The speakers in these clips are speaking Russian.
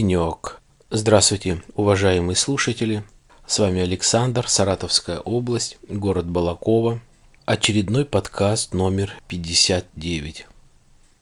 денек. Здравствуйте, уважаемые слушатели. С вами Александр, Саратовская область, город Балаково. Очередной подкаст номер 59.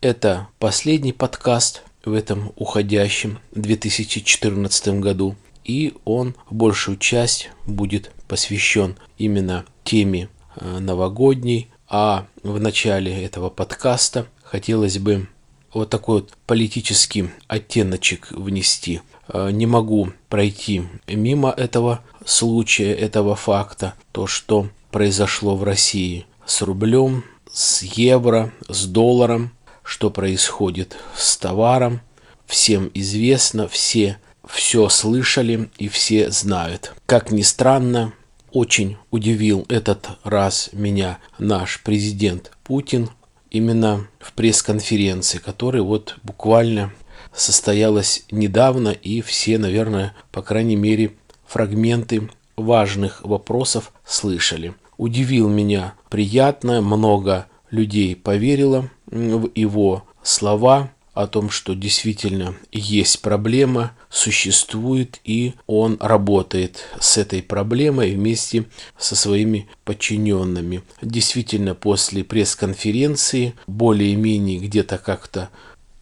Это последний подкаст в этом уходящем 2014 году. И он большую часть будет посвящен именно теме новогодней. А в начале этого подкаста хотелось бы вот такой вот политический оттеночек внести. Не могу пройти мимо этого случая, этого факта, то, что произошло в России с рублем, с евро, с долларом, что происходит с товаром. Всем известно, все все слышали и все знают. Как ни странно, очень удивил этот раз меня наш президент Путин именно в пресс-конференции, которая вот буквально состоялась недавно, и все, наверное, по крайней мере, фрагменты важных вопросов слышали. Удивил меня приятно, много людей поверило в его слова о том, что действительно есть проблема, существует, и он работает с этой проблемой вместе со своими подчиненными. Действительно, после пресс-конференции более-менее где-то как-то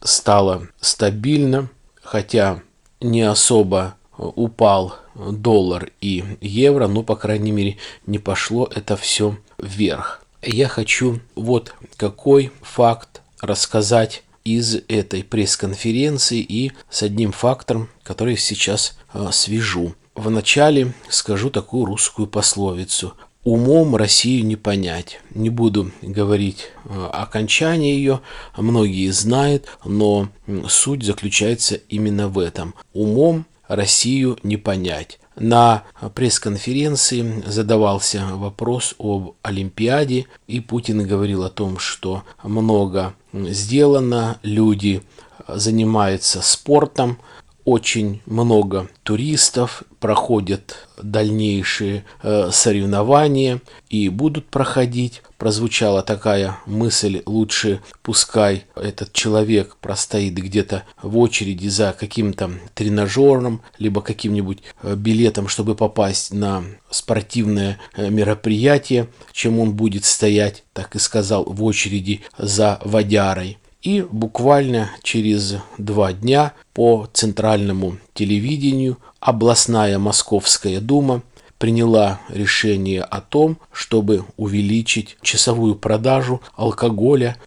стало стабильно, хотя не особо упал доллар и евро, но, по крайней мере, не пошло это все вверх. Я хочу вот какой факт рассказать из этой пресс-конференции и с одним фактором, который сейчас свяжу. Вначале скажу такую русскую пословицу: умом Россию не понять. Не буду говорить окончание ее, многие знают, но суть заключается именно в этом. Умом Россию не понять. На пресс-конференции задавался вопрос об Олимпиаде, и Путин говорил о том, что много сделано, люди занимаются спортом, очень много туристов, проходят дальнейшие соревнования и будут проходить. Прозвучала такая мысль: лучше пускай этот человек простоит где-то в очереди за каким-то тренажером, либо каким-нибудь билетом, чтобы попасть на спортивное мероприятие, чем он будет стоять, так и сказал, в очереди за водярой. И буквально через 2 дня по центральному телевидению областная Московская дума приняла решение о том, чтобы увеличить часовую продажу алкоголя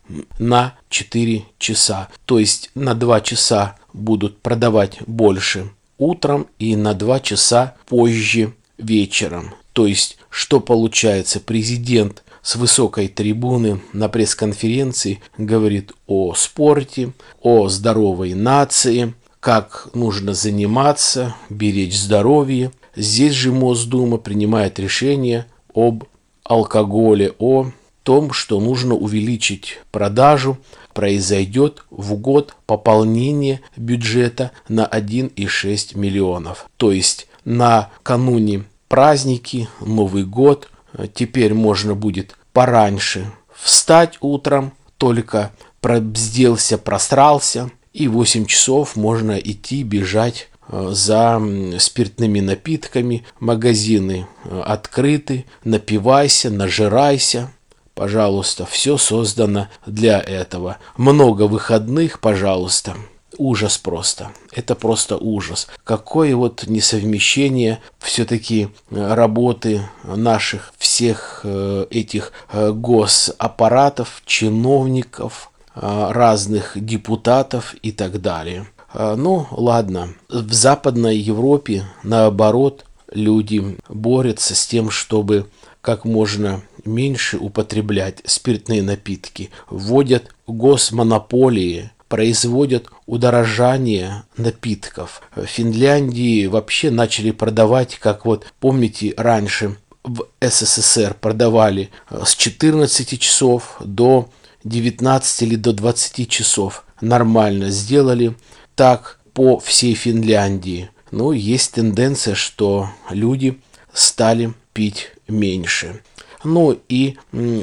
на 4 часа. То есть на 2 часа будут продавать больше утром и на 2 часа позже вечером. То есть, что получается, президент с высокой трибуны на пресс-конференции говорит о спорте, о здоровой нации, как нужно заниматься, беречь здоровье. Здесь же Мосдума принимает решение об алкоголе, о том, что нужно увеличить продажу. Произойдет в год пополнение бюджета на 1,6 миллионов. То есть накануне праздники, Новый год, теперь можно будет пораньше встать утром, только пробздился, просрался, и в 8 часов можно идти бежать за спиртными напитками. Магазины открыты, напивайся, нажирайся. Пожалуйста, все создано для этого. Много выходных, пожалуйста. Ужас просто. Это просто ужас. Какое вот несовмещение все-таки работы наших всех этих госаппаратов, чиновников, разных депутатов и так далее. Ну, ладно. В Западной Европе, наоборот, люди борются с тем, чтобы как можно меньше употреблять спиртные напитки. Вводят госмонополии, производят удорожание напитков. В Финляндии вообще начали продавать, как вот помните, раньше в СССР продавали с 14 часов до 19 или до 20 часов. Нормально сделали так по всей Финляндии. Но есть тенденция, что люди стали пить меньше. Ну и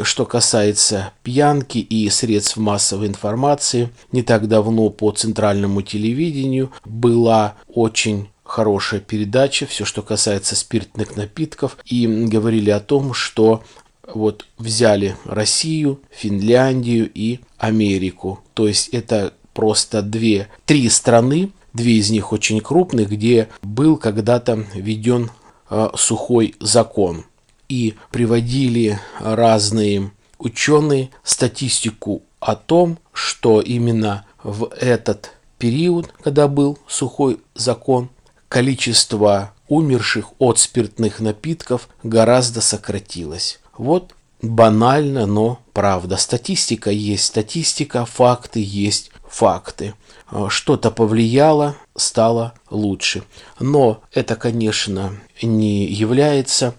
что касается пьянки и средств массовой информации, не так давно по центральному телевидению была очень хорошая передача, все, что касается спиртных напитков, и говорили о том, что вот взяли Россию, Финляндию и Америку. То есть это просто три страны, две из них очень крупных, где был когда-то введен сухой закон. И приводили разные ученые статистику о том, что именно в этот период, когда был сухой закон, количество умерших от спиртных напитков гораздо сократилось. Вот банально, но правда. Статистика есть статистика, факты есть факты. Что-то повлияло, стало лучше. Но это, конечно, не является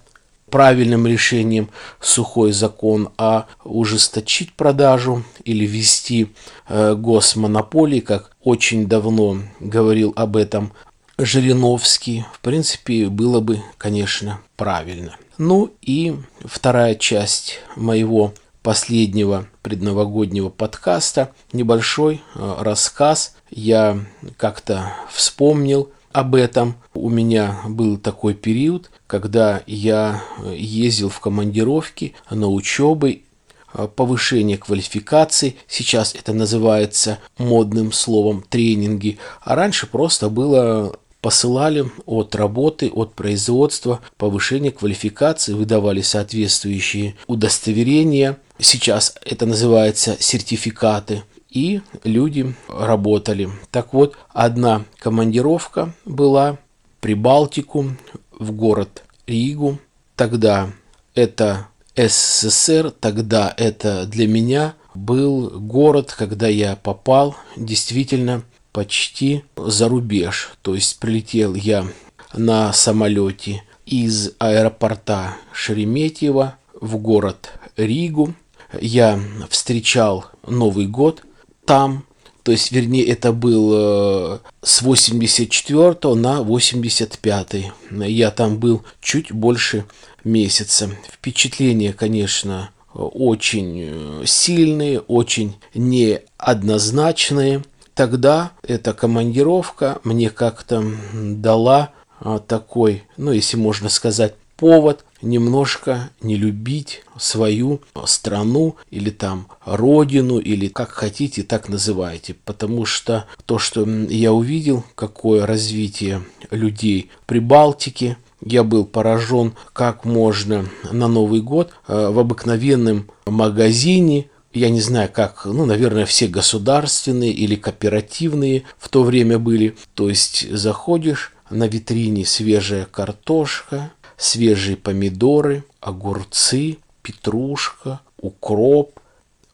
правильным решением сухой закон, а ужесточить продажу или ввести госмонополии, как очень давно говорил об этом Жириновский, в принципе, было бы, конечно, правильно. Ну и вторая часть моего последнего предновогоднего подкаста, небольшой рассказ. Я как-то вспомнил об этом. У меня был такой период, когда я ездил в командировки на учебы, повышение квалификации, сейчас это называется модным словом тренинги, а раньше просто было посылали от работы, от производства повышение квалификации, выдавали соответствующие удостоверения, сейчас это называется сертификаты, и люди работали. Так вот, одна командировка была в Прибалтику, в город Ригу, тогда это СССР, тогда это для меня был город, когда я попал действительно почти за рубеж. То есть прилетел я на самолете из аэропорта Шереметьево в город Ригу. Я встречал Новый год там. То есть, вернее, это был с 84 на 85. Я там был чуть больше месяца. Впечатления, конечно, очень сильные, очень неоднозначные. Тогда эта командировка мне как-то дала такой, ну, если можно сказать, повод немножко не любить свою страну или там родину, или как хотите, так называйте. Потому что то, что я увидел, какое развитие людей в Прибалтике, я был поражен, как можно на Новый год в обыкновенном магазине, я не знаю как, ну, наверное, все государственные или кооперативные в то время были. То есть заходишь, на витрине свежая картошка, свежие помидоры, огурцы, петрушка, укроп,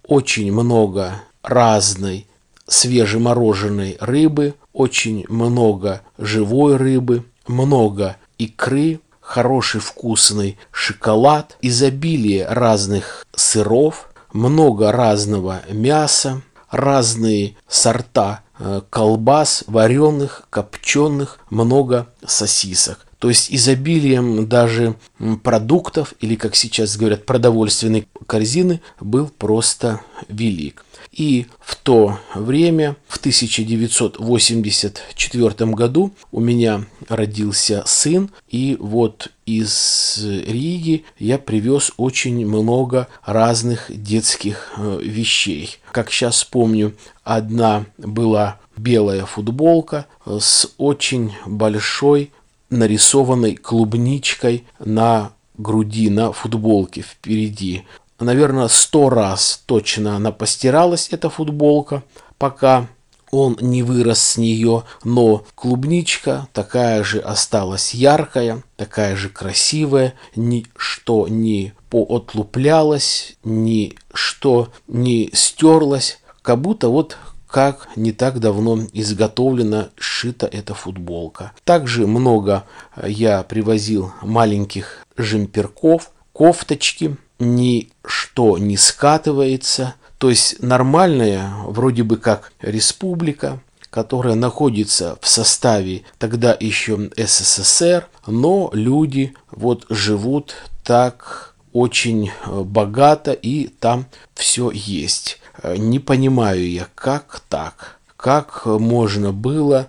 очень много разной свежемороженой рыбы, очень много живой рыбы, много икры, хороший вкусный шоколад, изобилие разных сыров, много разного мяса, разные сорта колбас, вареных, копченых, много сосисок. То есть изобилием даже продуктов, или, как сейчас говорят, продовольственной корзины, был просто велик. И в то время, в 1984 году, у меня родился сын, и вот из Риги я привез очень много разных детских вещей. Как сейчас помню, одна была белая футболка с очень большой нарисованной клубничкой на груди, на футболке впереди. Наверное, 100 раз точно она постиралась, эта футболка, пока он не вырос с нее, но клубничка такая же осталась яркая, такая же красивая, ничто не поотлуплялось, ничто не стерлось, как будто вот как не так давно изготовлена, сшита эта футболка. Также много я привозил маленьких жемперков, кофточки, ничто не скатывается. То есть нормальная, вроде бы как республика, которая находится в составе тогда еще СССР, но люди вот живут так очень богато, и там все есть. Не понимаю я, как так? Как можно было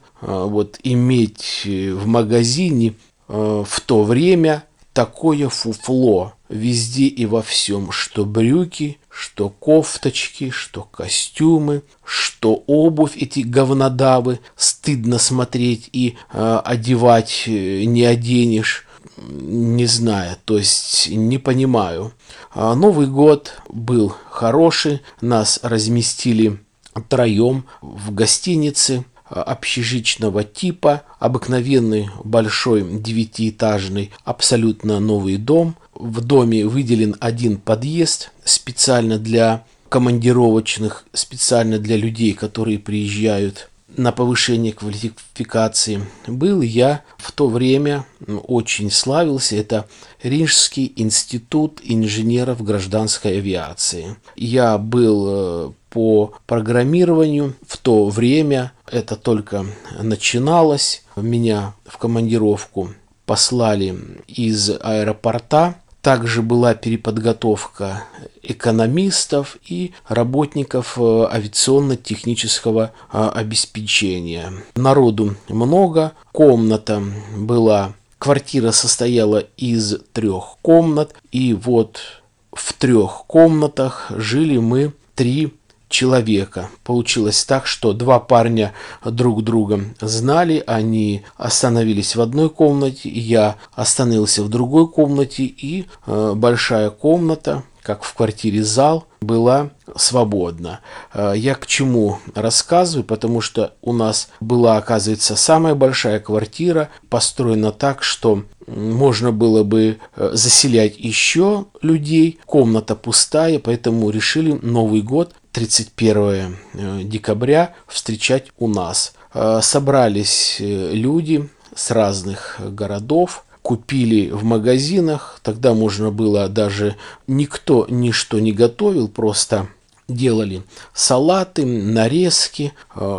иметь в магазине в то время такое фуфло везде и во всем, что брюки, что кофточки, что костюмы, что обувь, эти говнодавы, стыдно смотреть и одевать не оденешь, не знаю, то есть не понимаю. Новый год был хороший, нас разместили втроем в гостинице общежитного типа, обыкновенный большой девятиэтажный абсолютно новый дом. В доме выделен один подъезд специально для командировочных, специально для людей, которые приезжают на повышение квалификации. Был я в то время, очень славился, это Рижский институт инженеров гражданской авиации. Я был по программированию, в то время это только начиналось, меня в командировку послали из аэропорта. Также была переподготовка экономистов и работников авиационно-технического обеспечения. Народу много, комната была, квартира состояла из 3 комнат, и вот в 3 комнатах жили мы 3 человека. Получилось так, что 2 парня друг друга знали, они остановились в одной комнате, я остановился в другой комнате, и большая комната, как в квартире зал, была свободна. Я к чему рассказываю, потому что у нас была, оказывается, самая большая квартира, построена так, что можно было бы заселять еще людей, комната пустая, поэтому решили Новый год 31 декабря встречать у нас. Собрались люди с разных городов, купили в магазинах, тогда можно было даже, никто ничто не готовил, просто делали салаты, нарезки,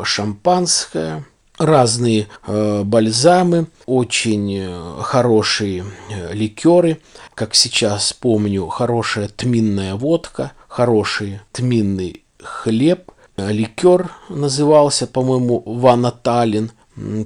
шампанское, разные бальзамы, очень хорошие ликеры, как сейчас помню, хорошая тминная водка, хороший тминный хлеб, ликер назывался, по-моему, Вана Талин,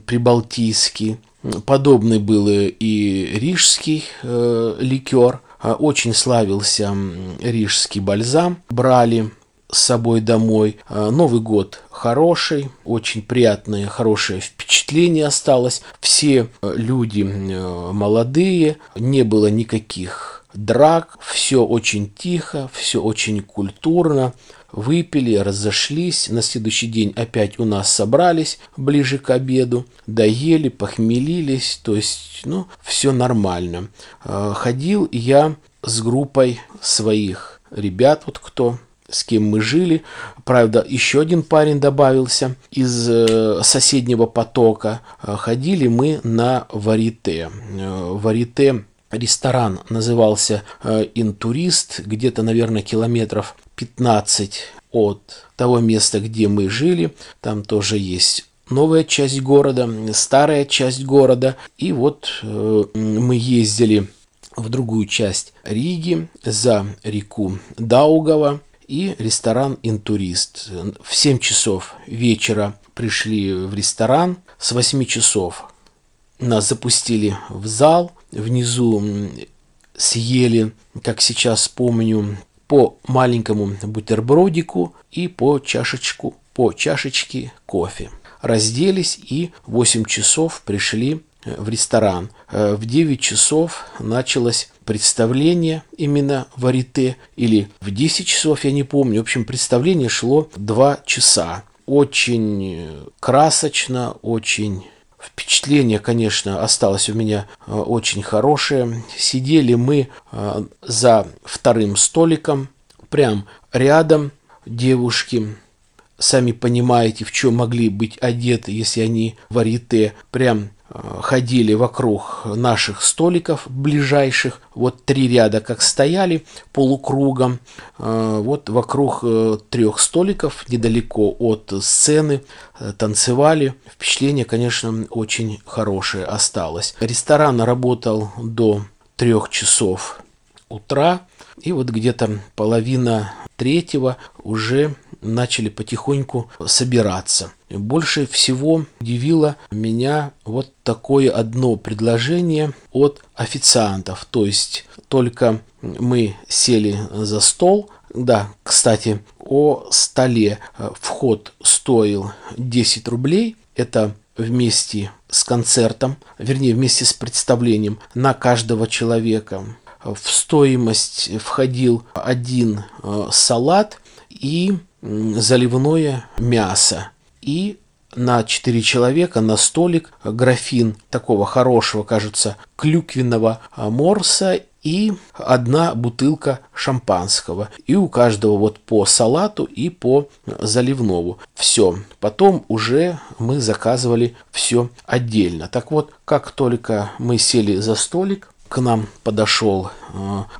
прибалтийский. Подобный был и рижский ликер, очень славился рижский бальзам, брали с собой домой. Новый год хороший, очень приятное, хорошее впечатление осталось. Все люди молодые, не было никаких драк, все очень тихо, все очень культурно. Выпили, разошлись, на следующий день опять у нас собрались ближе к обеду, доели, похмелились, то есть, все нормально. Ходил я с группой своих ребят, с кем мы жили. Правда, еще один парень добавился из соседнего потока. Ходили мы на Варите. Варите ресторан назывался «Интурист», где-то, наверное, километров 15 от того места, где мы жили. Там тоже есть новая часть города, старая часть города. И вот мы ездили в другую часть Риги, за реку Даугава. И ресторан «Интурист». В 7 часов вечера пришли в ресторан. С 8 часов нас запустили в зал. Внизу съели, как сейчас помню, по маленькому бутербродику и по чашечке кофе. Разделись и в 8 часов пришли в ресторан. В 9 часов началось представление именно Варите, или в 10 часов, я не помню. В общем, представление шло 2 часа. Очень красочно, очень... Впечатление, конечно, осталось у меня очень хорошее. Сидели мы за 2-м столиком, прям рядом девушки. Сами понимаете, в чем могли быть одеты, если они в Варите. Прям ходили вокруг наших столиков ближайших. Вот 3 ряда как стояли полукругом. Вот вокруг 3 столиков, недалеко от сцены, танцевали. Впечатление, конечно, очень хорошее осталось. Ресторан работал до 3 часов утра, и вот где-то половина третьего уже начали потихоньку собираться. Больше всего удивило меня вот такое одно предложение от официантов. То есть только мы сели за стол. Да, кстати, о столе вход стоил 10 рублей. Это вместе с концертом, вернее, вместе с представлением на каждого человека. В стоимость входил один салат и заливное мясо. И на 4 человека на столик графин такого хорошего, кажется, клюквенного морса и одна бутылка шампанского. И у каждого вот по салату и по заливному. Все. Потом уже мы заказывали все отдельно. Так вот, как только мы сели за столик, к нам подошел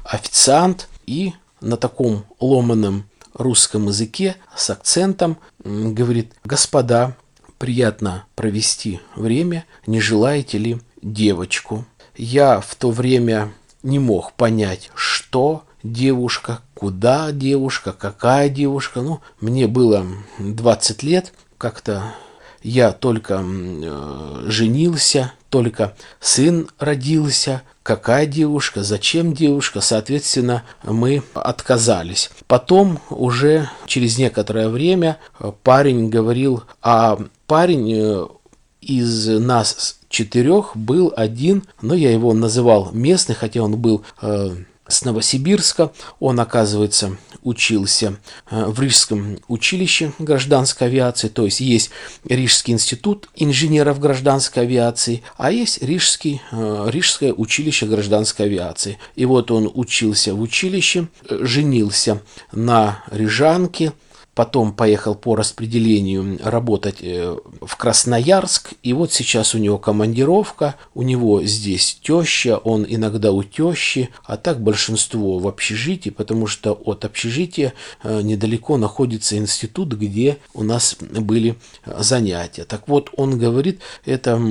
официант и на таком ломаном русском языке с акцентом говорит: «Господа, приятно провести время, не желаете ли девочку?» Я в то время не мог понять, что девушка, куда девушка, какая девушка. Ну, мне было 20 лет, как-то я только женился, только сын родился. Какая девушка, зачем девушка, соответственно, мы отказались. Потом уже через некоторое время парень говорил, а парень из нас 4 был один, но я его называл местный, хотя он был с Новосибирска, он, оказывается, учился в Рижском училище гражданской авиации, то есть Рижский институт инженеров гражданской авиации, а есть Рижское училище гражданской авиации. И вот он учился в училище, женился на рижанке, потом поехал по распределению работать в Красноярск, и вот сейчас у него командировка, у него здесь теща, он иногда у тещи, а так большинство в общежитии, потому что от общежития недалеко находится институт, где у нас были занятия. Так вот, он говорит, это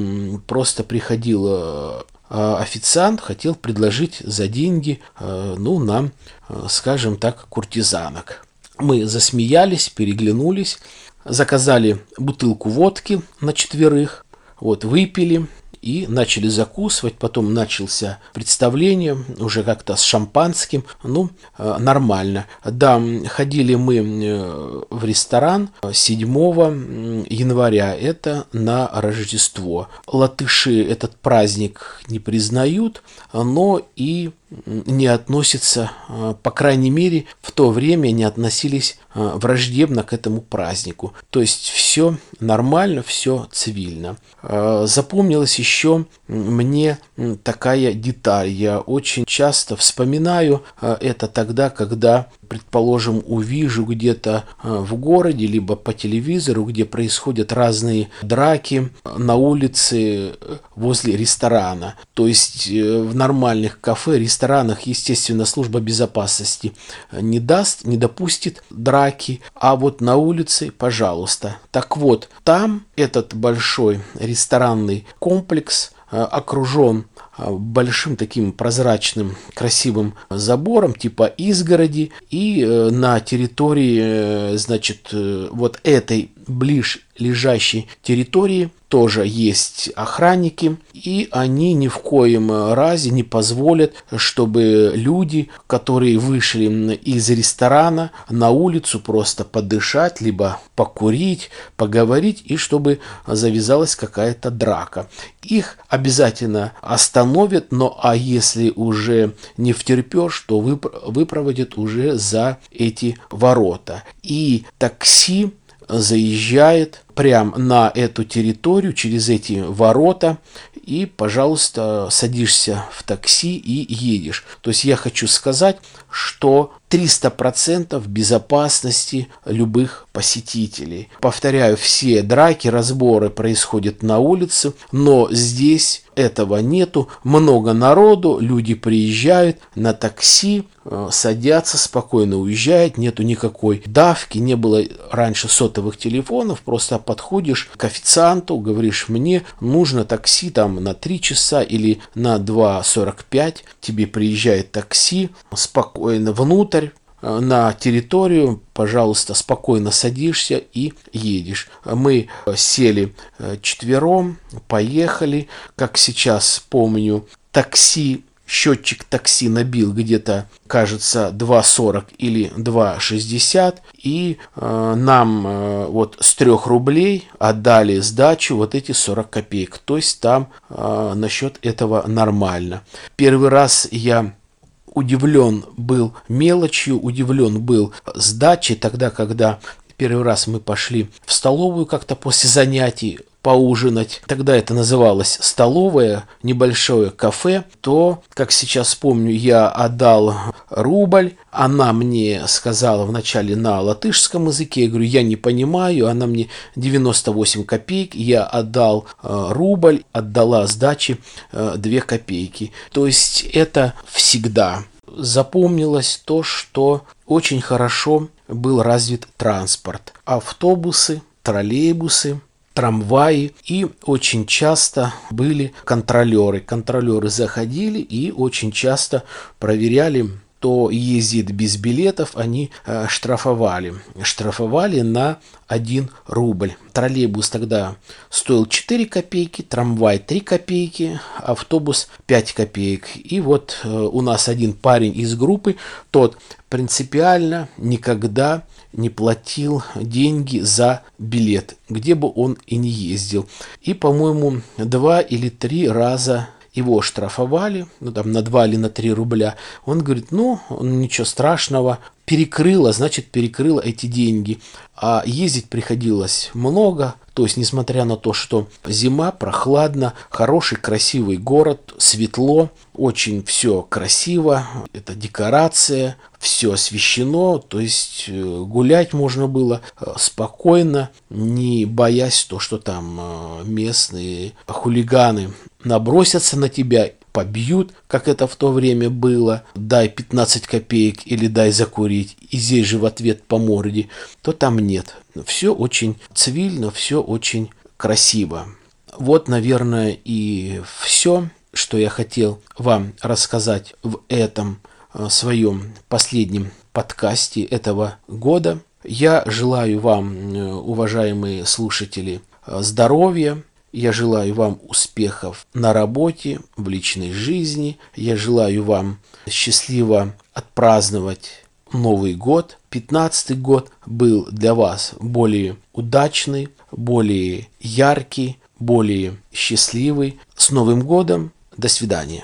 просто приходило... Официант хотел предложить за деньги, ну, нам, скажем так, куртизанок. Мы засмеялись, переглянулись, заказали бутылку водки на 4, вот, выпили и начали закусывать. Потом начался представление, уже как-то с шампанским, ну, нормально. Да, ходили мы в ресторан 7 января, это на Рождество. Латыши этот праздник не признают, но и... не относятся, по крайней мере, в то время не относились враждебно к этому празднику. То есть все нормально, все цивильно. Запомнилась еще мне такая деталь. Я очень часто вспоминаю это тогда, когда, предположим, увижу где-то в городе, либо по телевизору, где происходят разные драки на улице возле ресторана. То есть в нормальных кафе, ресторанах, естественно, служба безопасности не допустит драки, а вот на улице, пожалуйста. Так вот, там этот большой ресторанный комплекс окружен большим таким прозрачным красивым забором типа изгороди, и на территории, значит, вот этой ближлежащей территории тоже есть охранники, и они ни в коем разе не позволят, чтобы люди, которые вышли из ресторана, на улицу просто подышать, либо покурить, поговорить, и чтобы завязалась какая-то драка. Их обязательно остановят, но а если уже не втерпешь, то выпроводят уже за эти ворота. И такси заезжает прямо на эту территорию, через эти ворота, и, пожалуйста, садишься в такси и едешь. То есть я хочу сказать, что 300% безопасности любых посетителей. Повторяю, все драки, разборы происходят на улице, но здесь этого нету. Много народу, люди приезжают на такси, садятся, спокойно уезжают, нету никакой давки, не было раньше сотовых телефонов, просто подходишь к официанту, говоришь: мне нужно такси там на 3 часа или на 2:45, тебе приезжает такси, спокойно внутрь, на территорию, пожалуйста, спокойно садишься и едешь. Мы сели четвером, поехали. Как сейчас помню, такси, счетчик такси набил где-то, кажется, 2.40 или 2.60. И нам вот с 3 рублей отдали сдачу вот эти 40 копеек. То есть там насчет этого нормально. Первый раз я удивлен был мелочью, удивлен был сдачей тогда, когда первый раз мы пошли в столовую как-то после занятий поужинать. Тогда это называлось столовая, небольшое кафе. То, как сейчас помню, я отдал рубль. Она мне сказала вначале на латышском языке. Я говорю: я не понимаю. Она мне 98 копеек. Я отдал рубль, отдала сдачи 2 копейки. То есть это всегда. Запомнилось то, что очень хорошо был развит транспорт. Автобусы, троллейбусы, трамваи, и очень часто были контролеры. Контролеры заходили и очень часто проверяли, кто ездит без билетов, они штрафовали. Штрафовали на 1 рубль. Троллейбус тогда стоил 4 копейки, трамвай 3 копейки, автобус 5 копеек. И вот у нас один парень из группы, тот принципиально никогда не платил деньги за билет, где бы он и не ездил. И, по-моему, 2 или 3 раза его штрафовали, ну там на 2 или на 3 рубля. Он говорит: ну, ничего страшного, перекрыло, значит перекрыло эти деньги. А ездить приходилось много, то есть несмотря на то, что зима, прохладно, хороший, красивый город, светло, очень все красиво, это декорация, все освещено, то есть гулять можно было спокойно, не боясь то, что там местные хулиганы набросятся на тебя, побьют, как это в то время было, дай 15 копеек или дай закурить, и здесь же в ответ по морде, то там нет. Все очень цивильно, все очень красиво. Вот, наверное, и все, что я хотел вам рассказать в этом своем последнем подкасте этого года. Я желаю вам, уважаемые слушатели, здоровья. Я желаю вам успехов на работе, в личной жизни. Я желаю вам счастливо отпраздновать Новый год. 15-й год был для вас более удачный, более яркий, более счастливый. С Новым годом! До свидания!